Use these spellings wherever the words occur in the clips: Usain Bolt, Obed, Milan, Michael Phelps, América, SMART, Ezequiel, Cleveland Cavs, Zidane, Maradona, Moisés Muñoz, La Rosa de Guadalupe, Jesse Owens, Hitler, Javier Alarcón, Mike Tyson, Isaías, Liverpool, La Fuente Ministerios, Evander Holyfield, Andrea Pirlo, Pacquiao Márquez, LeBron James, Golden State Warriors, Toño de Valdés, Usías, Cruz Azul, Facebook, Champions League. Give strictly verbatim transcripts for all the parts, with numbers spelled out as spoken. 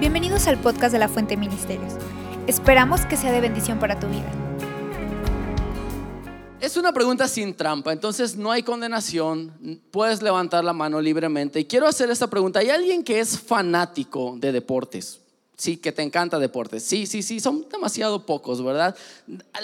Bienvenidos al podcast de La Fuente Ministerios. Esperamos que sea de bendición para tu vida. Es una pregunta sin trampa, entonces no hay condenación, puedes levantar la mano libremente. Y quiero hacer esta pregunta, ¿hay alguien que es fanático de deportes? Sí, que te encanta deportes. Sí, sí, sí, son demasiado pocos, ¿verdad?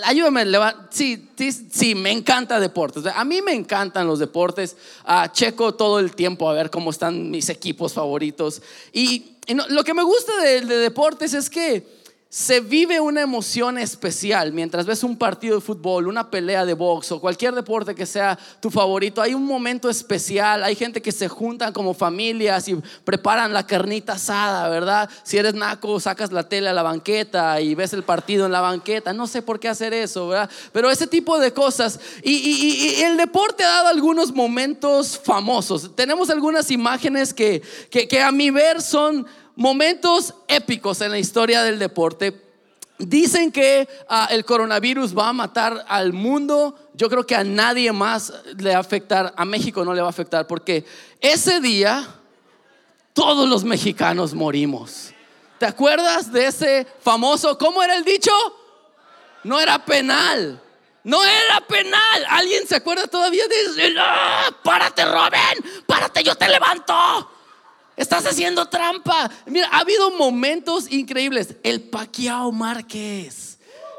Ayúdame, sí, sí, sí, me encanta deportes. A mí me encantan los deportes. Ah, checo todo el tiempo a ver cómo están mis equipos favoritos. Y, y no, lo que me gusta de, de deportes es que se vive una emoción especial mientras ves un partido de fútbol, una pelea de box o cualquier deporte que sea tu favorito. Hay un momento especial, hay gente que se juntan como familias y preparan la carnita asada, ¿verdad? Si eres naco, sacas la tele a la banqueta y ves el partido en la banqueta. No sé por qué hacer eso, ¿verdad? Pero ese tipo de cosas. Y, y, y el deporte ha dado algunos momentos famosos. Tenemos algunas imágenes que, que, que a mi ver son momentos épicos en la historia del deporte. Dicen que uh, el coronavirus va a matar al mundo. Yo creo que a nadie más le va a afectar, a México no le va a afectar, porque ese día todos los mexicanos morimos. ¿Te acuerdas de ese famoso, cómo era el dicho? No era penal. No era penal. ¿Alguien se acuerda todavía de eso? ¡Ah, párate, Robin! ¡Párate, yo te levanto! Estás haciendo trampa. Mira, ha habido momentos increíbles. El Pacquiao Márquez,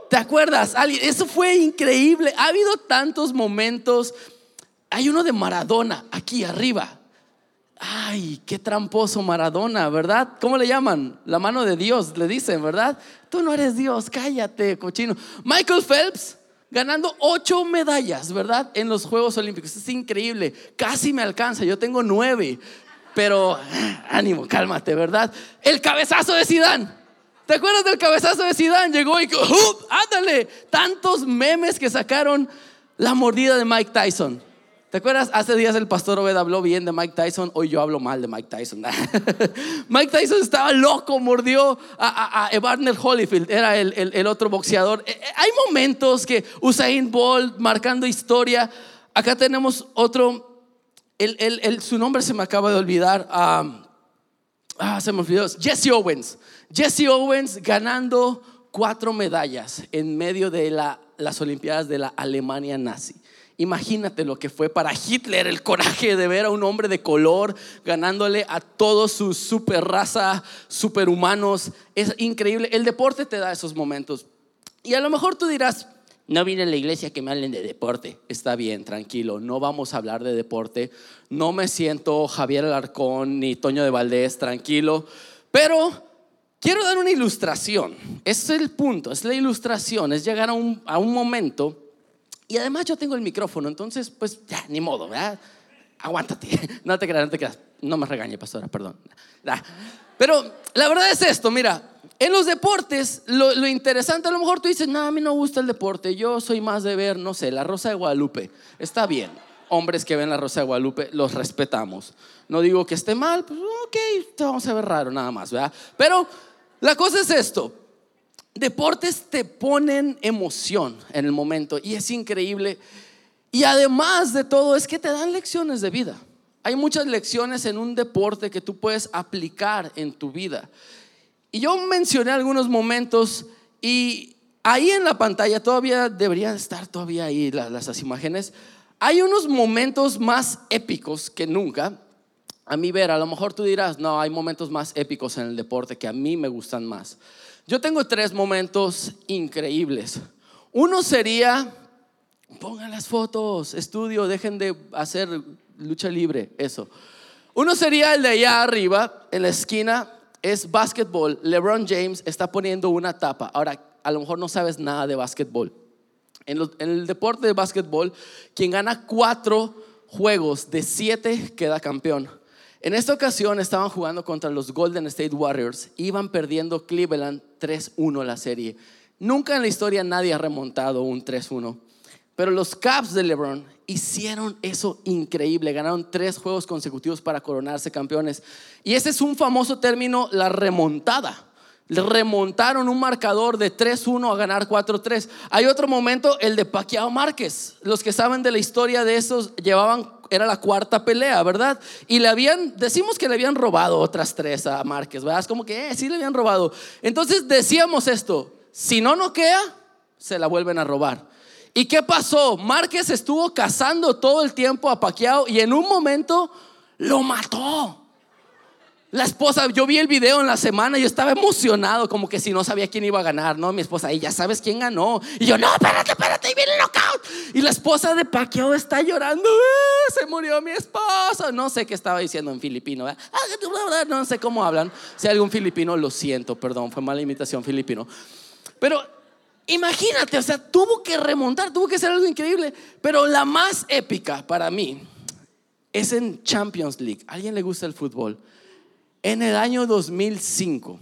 ¿te acuerdas? Eso fue increíble. Ha habido tantos momentos. Hay uno de Maradona aquí arriba. Ay, qué tramposo Maradona, ¿verdad? ¿Cómo le llaman? La mano de Dios, le dicen, ¿verdad? Tú no eres Dios, cállate, cochino. Michael Phelps ganando ocho medallas, ¿verdad? En los Juegos Olímpicos. Es increíble. Casi me alcanza, yo tengo nueve. Pero ánimo, cálmate, ¿verdad? El cabezazo de Zidane. ¿Te acuerdas del cabezazo de Zidane? Llegó y ¡up! ¡Ándale! Tantos memes que sacaron la mordida de Mike Tyson. ¿Te acuerdas? Hace días el pastor Obed habló bien de Mike Tyson. Hoy yo hablo mal de Mike Tyson. Mike Tyson estaba loco, mordió a, a, a Evander Holyfield. Era el, el, el otro boxeador. Hay momentos que Usain Bolt marcando historia. Acá tenemos otro. El, el, el, su nombre se me acaba de olvidar. Um, ah, se me olvidó. Jesse Owens. Jesse Owens ganando cuatro medallas en medio de la, las Olimpiadas de la Alemania nazi. Imagínate lo que fue para Hitler el coraje de ver a un hombre de color ganándole a todos sus super raza, superhumanos. Es increíble. El deporte te da esos momentos. Y a lo mejor tú dirás, no vine a la iglesia que me hablen de deporte. Está bien, tranquilo, no vamos a hablar de deporte. No me siento Javier Alarcón ni Toño de Valdés, tranquilo. Pero quiero dar una ilustración. Ese es el punto, es la ilustración, es llegar a un, a un momento. Y además yo tengo el micrófono, entonces pues ya, ni modo, ¿verdad? Aguántate, no te creas, no te creas. No me regañe, pastora, perdón. Pero la verdad es esto, mira. En los deportes, lo, lo interesante, a lo mejor tú dices, no, a mí no me gusta el deporte, yo soy más de ver, no sé, La Rosa de Guadalupe. Está bien, hombres que ven La Rosa de Guadalupe, los respetamos. No digo que esté mal, pues ok, te vamos a ver raro nada más, ¿verdad? Pero la cosa es esto, deportes te ponen emoción en el momento y es increíble. Y además de todo, es que te dan lecciones de vida. Hay muchas lecciones en un deporte que tú puedes aplicar en tu vida. Y yo mencioné algunos momentos y ahí en la pantalla todavía deberían estar todavía ahí las, las imágenes. Hay unos momentos más épicos que nunca. A mi ver, a lo mejor tú dirás, no, hay momentos más épicos en el deporte que a mí me gustan más. Yo tengo tres momentos increíbles. Uno sería, pongan las fotos, estudio, dejen de hacer lucha libre, eso. Uno sería el de allá arriba, en la esquina. Es básquetbol. LeBron James está poniendo una tapa. Ahora, a lo mejor no sabes nada de básquetbol. En, lo, en el deporte de básquetbol, quien gana cuatro juegos de siete queda campeón. En esta ocasión estaban jugando contra los Golden State Warriors. Iban perdiendo Cleveland tres uno la serie. Nunca en la historia nadie ha remontado un tres uno. Pero los Cavs de LeBron hicieron eso increíble. Ganaron tres juegos consecutivos para coronarse campeones. Y ese es un famoso término, la remontada. Le remontaron un marcador de tres uno a ganar cuatro tres. Hay otro momento, el de Pacquiao Márquez. Los que saben de la historia de esos llevaban era la cuarta pelea, ¿verdad? Y le habían, decimos que le habían robado otras tres a Márquez, ¿verdad? Es como que eh, sí le habían robado. Entonces decíamos esto, si no noquea, se la vuelven a robar. ¿Y qué pasó? Márquez estuvo cazando todo el tiempo a Pacquiao y en un momento lo mató. La esposa, yo vi el video en la semana y yo estaba emocionado, como que si no sabía quién iba a ganar, ¿no? Mi esposa, y ya sabes quién ganó. Y yo, no, espérate, espérate, y viene el knockout. Y la esposa de Pacquiao está llorando, ¡eh! Se murió mi esposo. No sé qué estaba diciendo en filipino, ¿verdad? No sé cómo hablan. Si hay algún filipino, lo siento, perdón, fue mala imitación filipino. Pero imagínate, o sea, tuvo que remontar, tuvo que ser algo increíble. Pero la más épica para mí es en Champions League. ¿A alguien le gusta el fútbol? En el año dos mil cinco,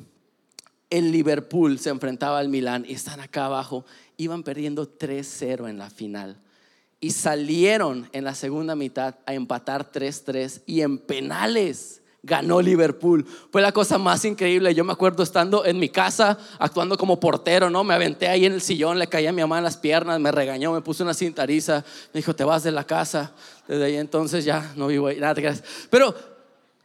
el Liverpool se enfrentaba al Milan y están acá abajo. Iban perdiendo tres cero en la final y salieron en la segunda mitad a empatar tres tres y en penales ganó Liverpool. Fue la cosa más increíble. Yo me acuerdo estando en mi casa actuando como portero, ¿no? Me aventé ahí en el sillón, le caí a mi mamá en las piernas, me regañó, me puso una cintariza, me dijo, te vas de la casa. Desde ahí entonces ya no vivo ahí, nada, gracias. Pero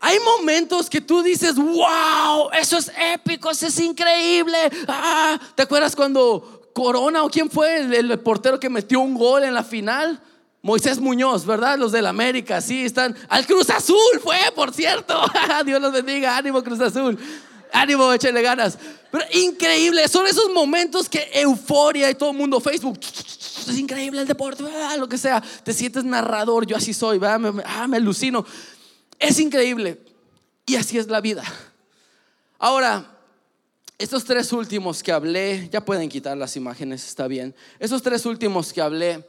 hay momentos que tú dices, wow, eso es épico, eso es increíble. Ah, ¿te acuerdas cuando Corona o quién fue el, el portero que metió un gol en la final? Moisés Muñoz, ¿verdad? Los del América, sí, están. Al Cruz Azul fue, por cierto. Dios los bendiga, ánimo Cruz Azul. Ánimo, échenle ganas. Pero increíble, son esos momentos que euforia y todo el mundo, Facebook. Es increíble el deporte, lo que sea. Te sientes narrador, yo así soy, ¿verdad? Me, ah, me alucino. Es increíble. Y así es la vida. Ahora, estos tres últimos que hablé, ya pueden quitar las imágenes, está bien. Esos tres últimos que hablé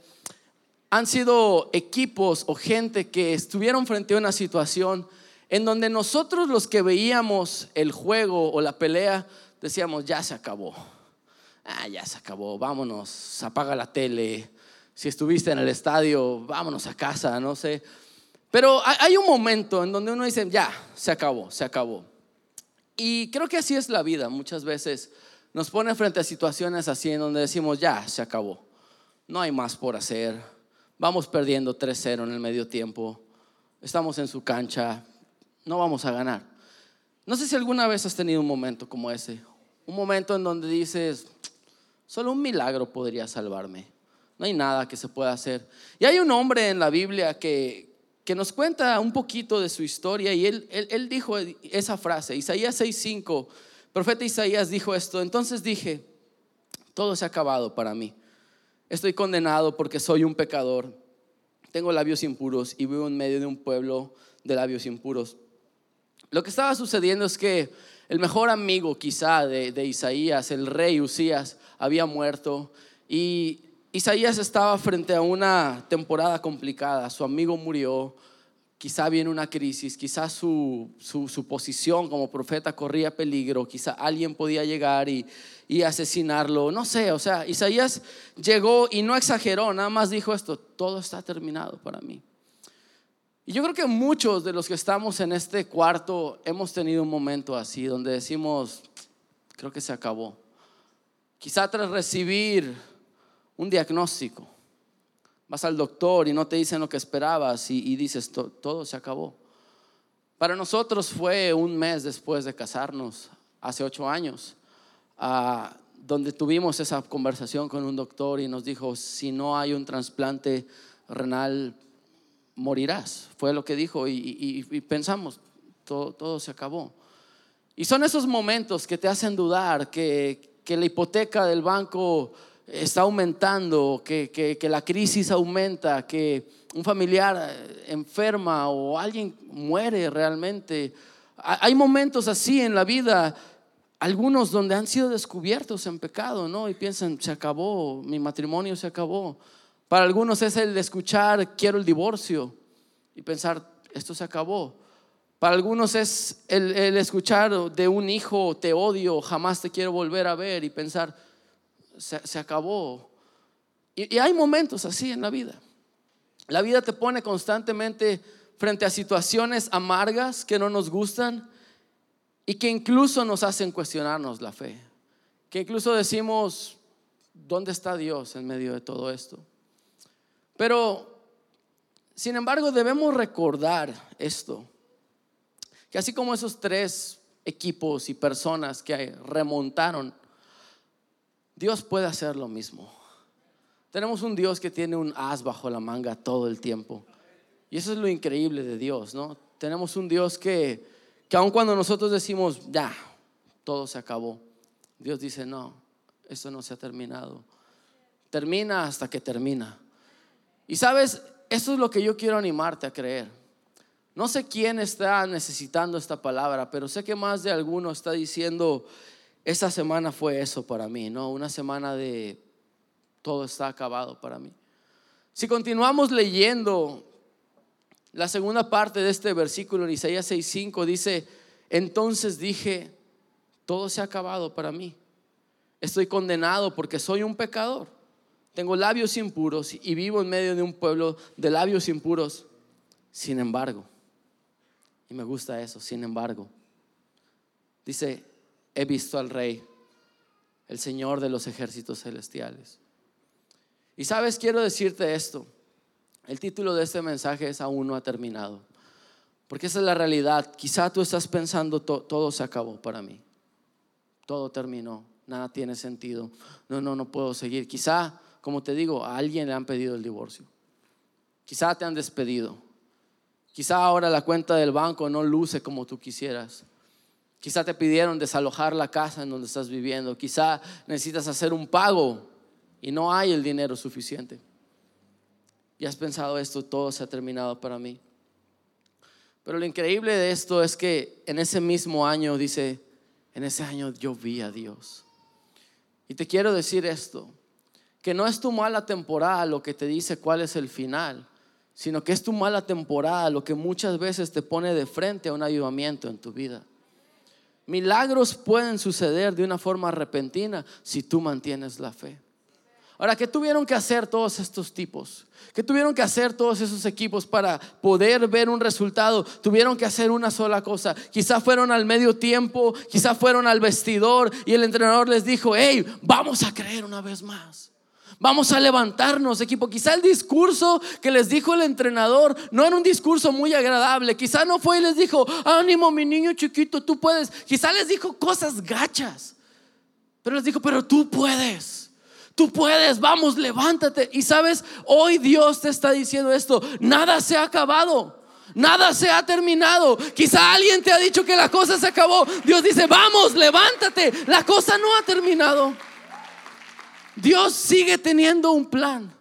han sido equipos o gente que estuvieron frente a una situación en donde nosotros los que veíamos el juego o la pelea decíamos, ya se acabó, ah, ya se acabó, vámonos, apaga la tele, si estuviste en el estadio, vámonos a casa, no sé. Pero hay un momento en donde uno dice, ya, se acabó, se acabó. Y creo que así es la vida, muchas veces nos pone frente a situaciones así en donde decimos, ya, se acabó, no hay más por hacer. Vamos perdiendo tres cero en el medio tiempo. Estamos en su cancha. No vamos a ganar. No sé si alguna vez has tenido un momento como ese. Un momento en donde dices, solo un milagro podría salvarme. No hay nada que se pueda hacer. Y hay un hombre en la Biblia que, que nos cuenta un poquito de su historia y él, él, él dijo esa frase. Isaías seis cinco, profeta Isaías dijo esto. Entonces dije, todo se ha acabado para mí. Estoy condenado porque soy un pecador, tengo labios impuros y vivo en medio de un pueblo de labios impuros. Lo que estaba sucediendo es que el mejor amigo quizá de, de Isaías, el rey Usías, había muerto y Isaías estaba frente a una temporada complicada. Su amigo murió, quizá viene una crisis, quizá su, su, su posición como profeta corría peligro, quizá alguien podía llegar y... y asesinarlo, no sé, o sea, Isaías llegó y no exageró, nada más dijo esto, todo está terminado para mí. Y yo creo que muchos de los que estamos en este cuarto hemos tenido un momento así, donde decimos, creo que se acabó. Quizá tras recibir un diagnóstico, vas al doctor y no te dicen lo que esperabas y, y dices, todo se acabó. Para nosotros fue un mes después de casarnos, hace ocho años. Ah, donde tuvimos esa conversación con un doctor y nos dijo, si no hay un trasplante renal, morirás. Fue lo que dijo y, y, y pensamos, todo, todo se acabó. Y son esos momentos que te hacen dudar, que, que la hipoteca del banco está aumentando, que, que, que la crisis aumenta, que un familiar enferma o alguien muere realmente. Hay momentos así en la vida. Algunos donde han sido descubiertos en pecado, ¿no? Y piensan, se acabó, mi matrimonio se acabó. Para algunos es el de escuchar, quiero el divorcio y pensar, esto se acabó. Para algunos es el, el escuchar de un hijo, te odio, jamás te quiero volver a ver y pensar, se, se acabó. Y, y hay momentos así en la vida. La vida te pone constantemente frente a situaciones amargas que no nos gustan. Y que incluso nos hacen cuestionarnos la fe. Que incluso decimos, ¿dónde está Dios en medio de todo esto? Pero Sin embargo, debemos recordar esto, que así como esos tres equipos y personas que remontaron, Dios puede hacer lo mismo. Tenemos un Dios que tiene un as bajo la manga todo el tiempo. Y eso es lo increíble de Dios, ¿no? Tenemos un Dios que, que aun cuando nosotros decimos, ya, todo se acabó, Dios dice, no, esto no se ha terminado. Termina hasta que termina. Y sabes, eso es lo que yo quiero animarte a creer. No sé quién está necesitando esta palabra, pero sé que más de alguno está diciendo, esta semana fue eso para mí, ¿no? Una semana de todo está acabado para mí. Si continuamos leyendo la segunda parte de este versículo en Isaías seis cinco, dice, entonces dije, todo se ha acabado para mí. Estoy condenado porque soy un pecador. Tengo labios impuros y vivo en medio de un pueblo de labios impuros. Sin embargo, y me gusta eso, sin embargo, dice, he visto al Rey, el Señor de los ejércitos celestiales. Y sabes, quiero decirte esto, el título de este mensaje es aún no ha terminado, porque esa es la realidad. Quizá tú estás pensando, to- todo se acabó para mí, todo terminó, nada tiene sentido, no, no, no puedo seguir. Quizá, como te digo, a alguien le han pedido el divorcio, quizá te han despedido, quizá ahora la cuenta del banco no luce como tú quisieras. Quizá te pidieron desalojar la casa en donde estás viviendo. Quizá necesitas hacer un pago y no hay el dinero suficiente. Y has pensado esto, todo se ha terminado para mí. Pero lo increíble de esto es que en ese mismo año, dice, en ese año yo vi a Dios. Y te quiero decir esto, que no es tu mala temporada lo que te dice cuál es el final, sino que es tu mala temporada lo que muchas veces te pone de frente a un avivamiento en tu vida. Milagros pueden suceder de una forma repentina si tú mantienes la fe. Ahora, ¿qué tuvieron que hacer todos estos tipos? ¿Qué tuvieron que hacer todos esos equipos para poder ver un resultado? Tuvieron que hacer una sola cosa. Quizá fueron al medio tiempo, quizá fueron al vestidor y el entrenador les dijo, hey, vamos a creer una vez más. Vamos a levantarnos, equipo. Quizá el discurso que les dijo el entrenador no era un discurso muy agradable. Quizá no fue y les dijo, ánimo mi niño chiquito, tú puedes. Quizá les dijo cosas gachas, pero les dijo, pero tú puedes, tú puedes, vamos, levántate. Y sabes, hoy Dios te está diciendo esto, nada se ha acabado, nada se ha terminado. Quizá alguien te ha dicho que la cosa se acabó. Dios dice, vamos, levántate, la cosa no ha terminado. Dios sigue teniendo un plan.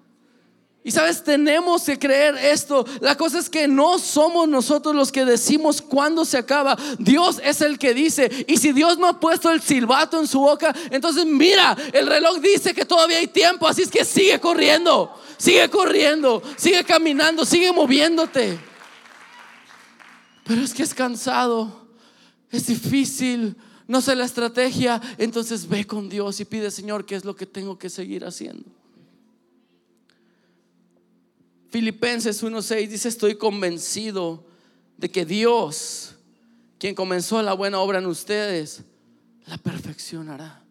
Y sabes, tenemos que creer esto. La cosa es que no somos nosotros los que decimos cuándo se acaba. Dios es el que dice. Y si Dios no ha puesto el silbato en su boca, entonces mira, el reloj dice que todavía hay tiempo, así es que sigue corriendo, sigue corriendo, sigue caminando, sigue moviéndote. Pero es que es cansado, es difícil, no sé la estrategia, entonces ve con Dios y pide, Señor, ¿qué es lo que tengo que seguir haciendo? Filipenses uno seis dice, estoy convencido de que Dios, quien comenzó la buena obra en ustedes, la perfeccionará.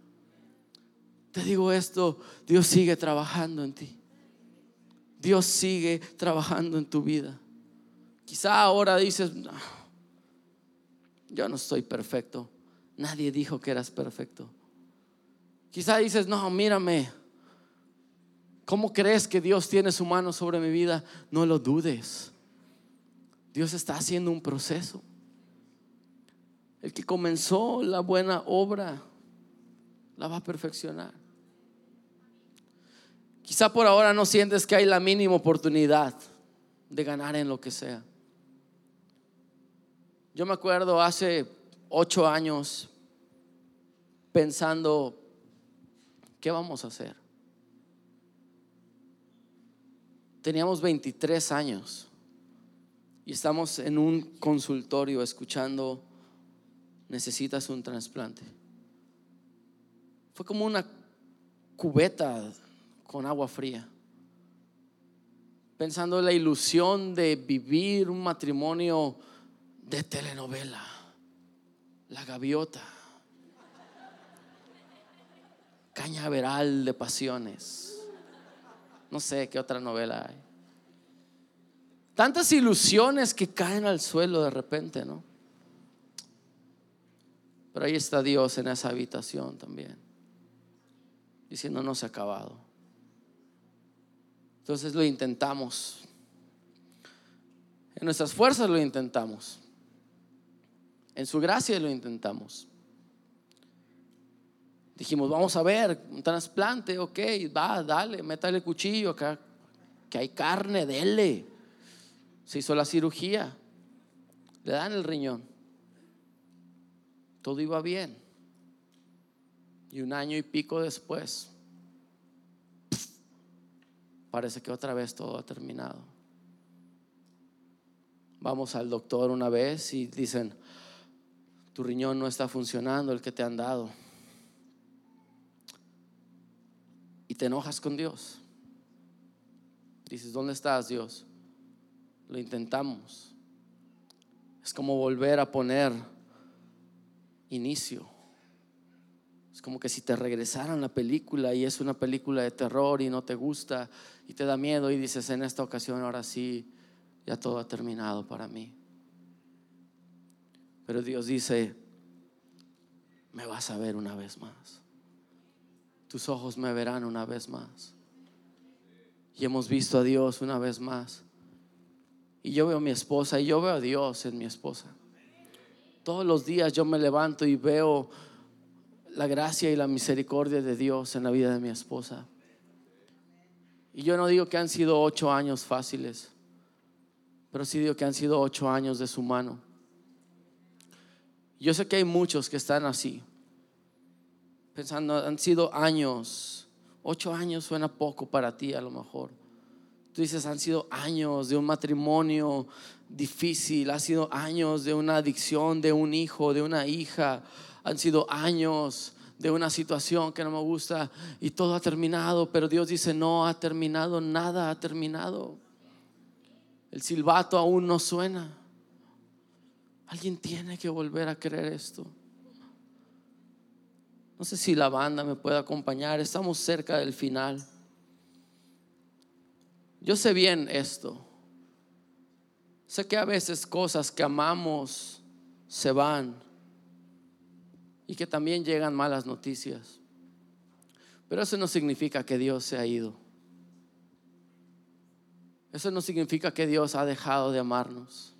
Te digo esto, Dios sigue trabajando en ti. Dios sigue trabajando en tu vida. Quizá ahora dices, no, yo no estoy perfecto. Nadie dijo que eras perfecto. Quizá dices, no, mírame, ¿cómo crees que Dios tiene su mano sobre mi vida? No lo dudes. Dios está haciendo un proceso. El que comenzó la buena obra la va a perfeccionar. Quizá por ahora no sientes que hay la mínima oportunidad de ganar en lo que sea. Yo me acuerdo hace ocho años pensando, ¿qué vamos a hacer? Teníamos veintitrés años y estamos en un consultorio escuchando, necesitas un trasplante. Fue como una cubeta con agua fría, pensando en la ilusión de vivir un matrimonio de telenovela. La gaviota, cañaveral de pasiones, no sé qué otra novela hay. Tantas ilusiones que caen al suelo de repente, ¿no? Pero ahí está Dios en esa habitación también, diciendo no se ha acabado. Entonces lo intentamos, en nuestras fuerzas lo intentamos, en su gracia lo intentamos. Dijimos vamos a ver un trasplante, ok, va, dale, métale cuchillo acá, que hay carne, dele. Se hizo la cirugía, le dan el riñón, todo iba bien. Y un año y pico después, parece que otra vez todo ha terminado. Vamos al doctor una vez y dicen, tu riñón no está funcionando, el que te han dado. Y te enojas con Dios. Dices, ¿dónde estás, Dios? Lo intentamos. Es como volver a poner inicio. Es como que si te regresaran la película y es una película de terror y no te gusta y te da miedo y dices en esta ocasión ahora sí ya todo ha terminado para mí. Pero Dios dice, me vas a ver una vez más, tus ojos me verán una vez más. Y hemos visto a Dios una vez más. Y yo veo a mi esposa y yo veo a Dios en mi esposa. Todos los días yo me levanto y veo la gracia y la misericordia de Dios en la vida de mi esposa. Y yo no digo que han sido ocho años fáciles, pero sí digo que han sido ocho años de su mano. Yo sé que hay muchos que están así, pensando han sido años. Ocho años suena poco para ti a lo mejor. Tú dices han sido años de un matrimonio difícil, ha sido años de una adicción, de un hijo, de una hija. Han sido años de una situación que no me gusta y todo ha terminado, pero Dios dice no ha terminado, nada ha terminado. El silbato aún no suena. Alguien tiene que volver a creer esto. No sé si la banda me puede acompañar, estamos cerca del final. Yo sé bien esto. Sé que a veces cosas que amamos se van. Y que también llegan malas noticias. Pero eso no significa que Dios se ha ido. Eso no significa que Dios ha dejado de amarnos.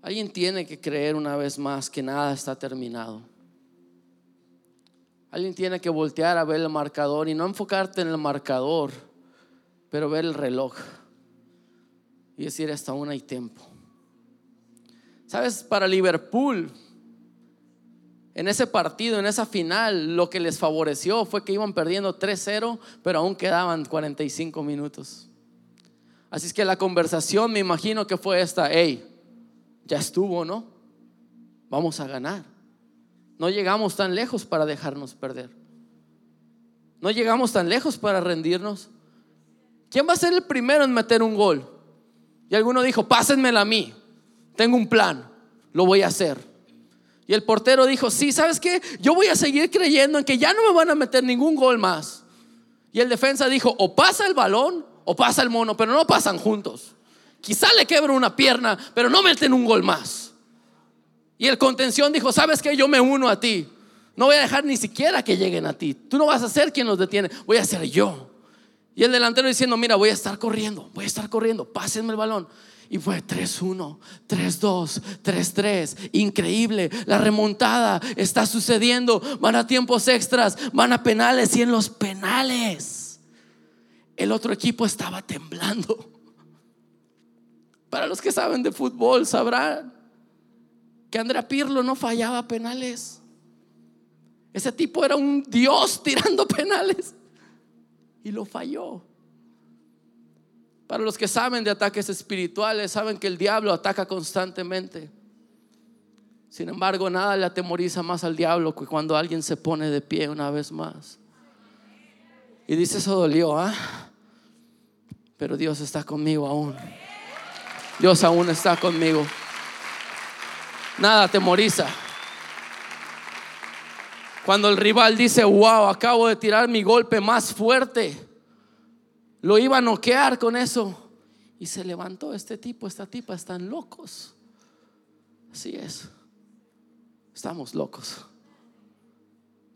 Alguien tiene que creer una vez más que nada está terminado. Alguien tiene que voltear a ver el marcador y no enfocarte en el marcador, pero ver el reloj y decir hasta aún hay tiempo. Sabes, para Liverpool, en ese partido, en esa final, lo que les favoreció fue que iban perdiendo tres cero, pero aún quedaban cuarenta y cinco minutos. Así es que la conversación me imagino que fue esta: hey, ya estuvo, ¿no? Vamos a ganar. No llegamos tan lejos para dejarnos perder. No llegamos tan lejos para rendirnos. ¿Quién va a ser el primero en meter un gol? Y alguno dijo, pásenmela a mí, tengo un plan, lo voy a hacer. Y el portero dijo, sí, ¿sabes qué? Yo voy a seguir creyendo en que ya no me van a meter ningún gol más. Y el defensa dijo, o pasa el balón o pasa el mono, pero no pasan juntos. Quizá le quebro una pierna, pero no meten un gol más. Y el contención dijo, ¿sabes qué? Yo me uno a ti, no voy a dejar ni siquiera que lleguen a ti. Tú no vas a ser quien los detiene, voy a ser yo. Y el delantero diciendo, mira, voy a estar corriendo, voy a estar corriendo, pásenme el balón. Y fue tres uno, tres dos, tres tres. Increíble, la remontada está sucediendo. Van a tiempos extras, van a penales. Y en los penales el otro equipo estaba temblando. Para los que saben de fútbol sabrán que Andrea Pirlo no fallaba penales. Ese tipo era un dios tirando penales y lo falló. Para los que saben de ataques espirituales, saben que el diablo ataca constantemente. Sin embargo, nada le atemoriza más al diablo que cuando alguien se pone de pie una vez más y dice, eso dolió, ¿ah? Pero Dios está conmigo aún. Dios aún está conmigo. Nada atemoriza. Cuando el rival dice, wow, acabo de tirar mi golpe más fuerte, Lo iba a noquear con eso. Y se levantó este tipo, esta tipa, están locos. Así es. Estamos locos.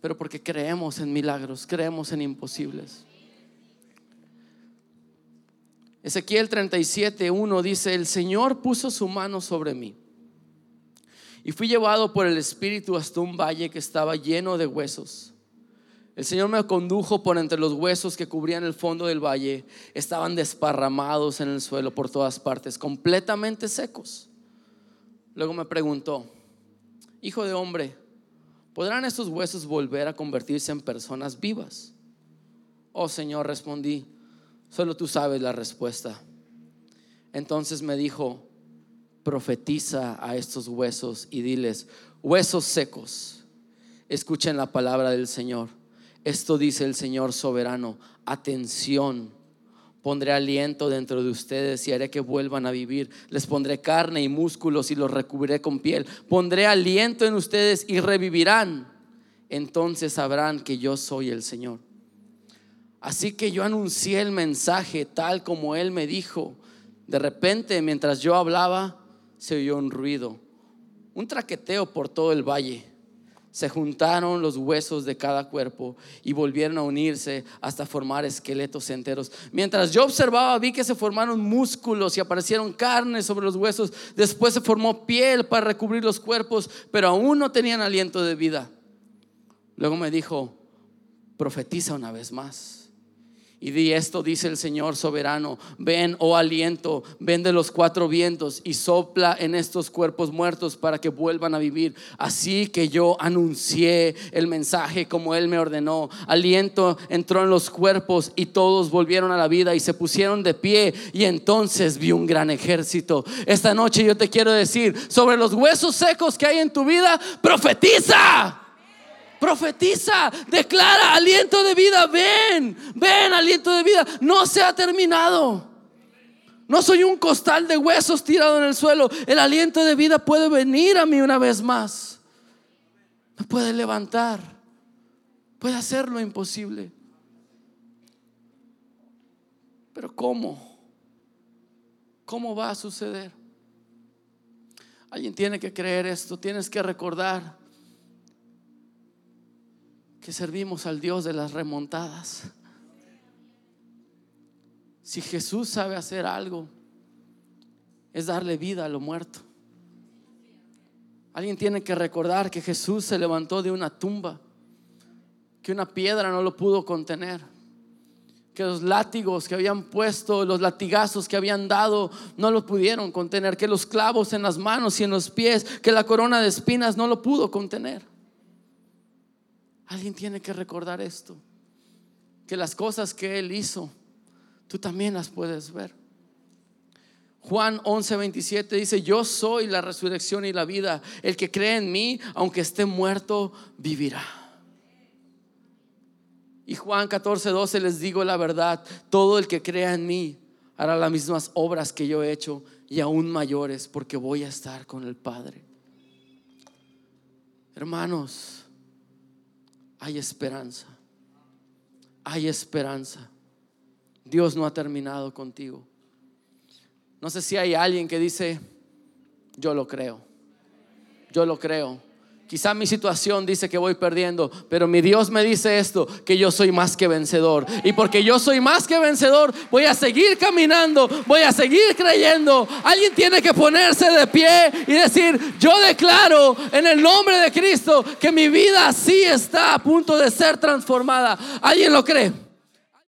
Pero porque creemos en milagros, creemos en imposibles. Ezequiel treinta y siete uno dice: el Señor puso su mano sobre mí y fui llevado por el Espíritu hasta un valle que estaba lleno de huesos. El Señor me condujo por entre los huesos que cubrían el fondo del valle. Estaban desparramados en el suelo por todas partes, completamente secos. Luego me preguntó: hijo de hombre, ¿podrán estos huesos volver a convertirse en personas vivas? Oh Señor, respondí, solo tú sabes la respuesta. Entonces me dijo: profetiza a estos huesos y diles: huesos secos, escuchen la palabra del Señor. Esto dice el Señor soberano: atención, pondré aliento dentro de ustedes y haré que vuelvan a vivir. Les pondré carne y músculos y los recubriré con piel. Pondré aliento en ustedes y revivirán. Entonces sabrán que yo soy el Señor. Así que yo anuncié el mensaje tal como Él me dijo. De repente, mientras yo hablaba, se oyó un ruido, un traqueteo por todo el valle. Se juntaron los huesos de cada cuerpo y volvieron a unirse hasta formar esqueletos enteros. Mientras yo observaba, vi que se formaron músculos y aparecieron carnes sobre los huesos. Después se formó piel para recubrir los cuerpos, pero aún no tenían aliento de vida. Luego me dijo: profetiza una vez más y di: esto dice el Señor soberano, ven, oh aliento, ven de los cuatro vientos y sopla en estos cuerpos muertos para que vuelvan a vivir. Así que yo anuncié el mensaje como Él me ordenó. Aliento entró en los cuerpos y todos volvieron a la vida y se pusieron de pie, y entonces vi un gran ejército. Esta noche yo te quiero decir: sobre los huesos secos que hay en tu vida, profetiza. Profetiza, declara aliento de vida, ven, ven aliento de vida, no se ha terminado. No soy un costal de huesos tirado en el suelo. El aliento de vida puede venir a mí una vez más. Me puede levantar, puede hacer lo imposible. Pero ¿cómo? ¿Cómo va a suceder? Alguien tiene que creer esto, tienes que recordar que servimos al Dios de las remontadas. Si Jesús sabe hacer algo, es darle vida a lo muerto. Alguien tiene que recordar que Jesús se levantó de una tumba, que una piedra no lo pudo contener, que los látigos que habían puesto, los latigazos que habían dado, no lo pudieron contener, que los clavos en las manos y en los pies, que la corona de espinas no lo pudo contener. Alguien tiene que recordar esto, que las cosas que Él hizo, tú también las puedes ver. Juan once veintisiete dice: yo soy la resurrección y la vida. El que cree en mí, aunque esté muerto, vivirá. Y Juan catorce doce: les digo la verdad, todo el que crea en mí hará las mismas obras que yo he hecho y aún mayores, porque voy a estar con el Padre. Hermanos, hay esperanza, hay esperanza. Dios no ha terminado contigo. No sé si hay alguien que dice: yo lo creo, yo lo creo. Quizá mi situación dice que voy perdiendo, pero mi Dios me dice esto, que yo soy más que vencedor. Y porque yo soy más que vencedor, voy a seguir caminando, voy a seguir creyendo. Alguien tiene que ponerse de pie y decir: yo declaro en el nombre de Cristo que mi vida sí está a punto de ser transformada. ¿Alguien lo cree?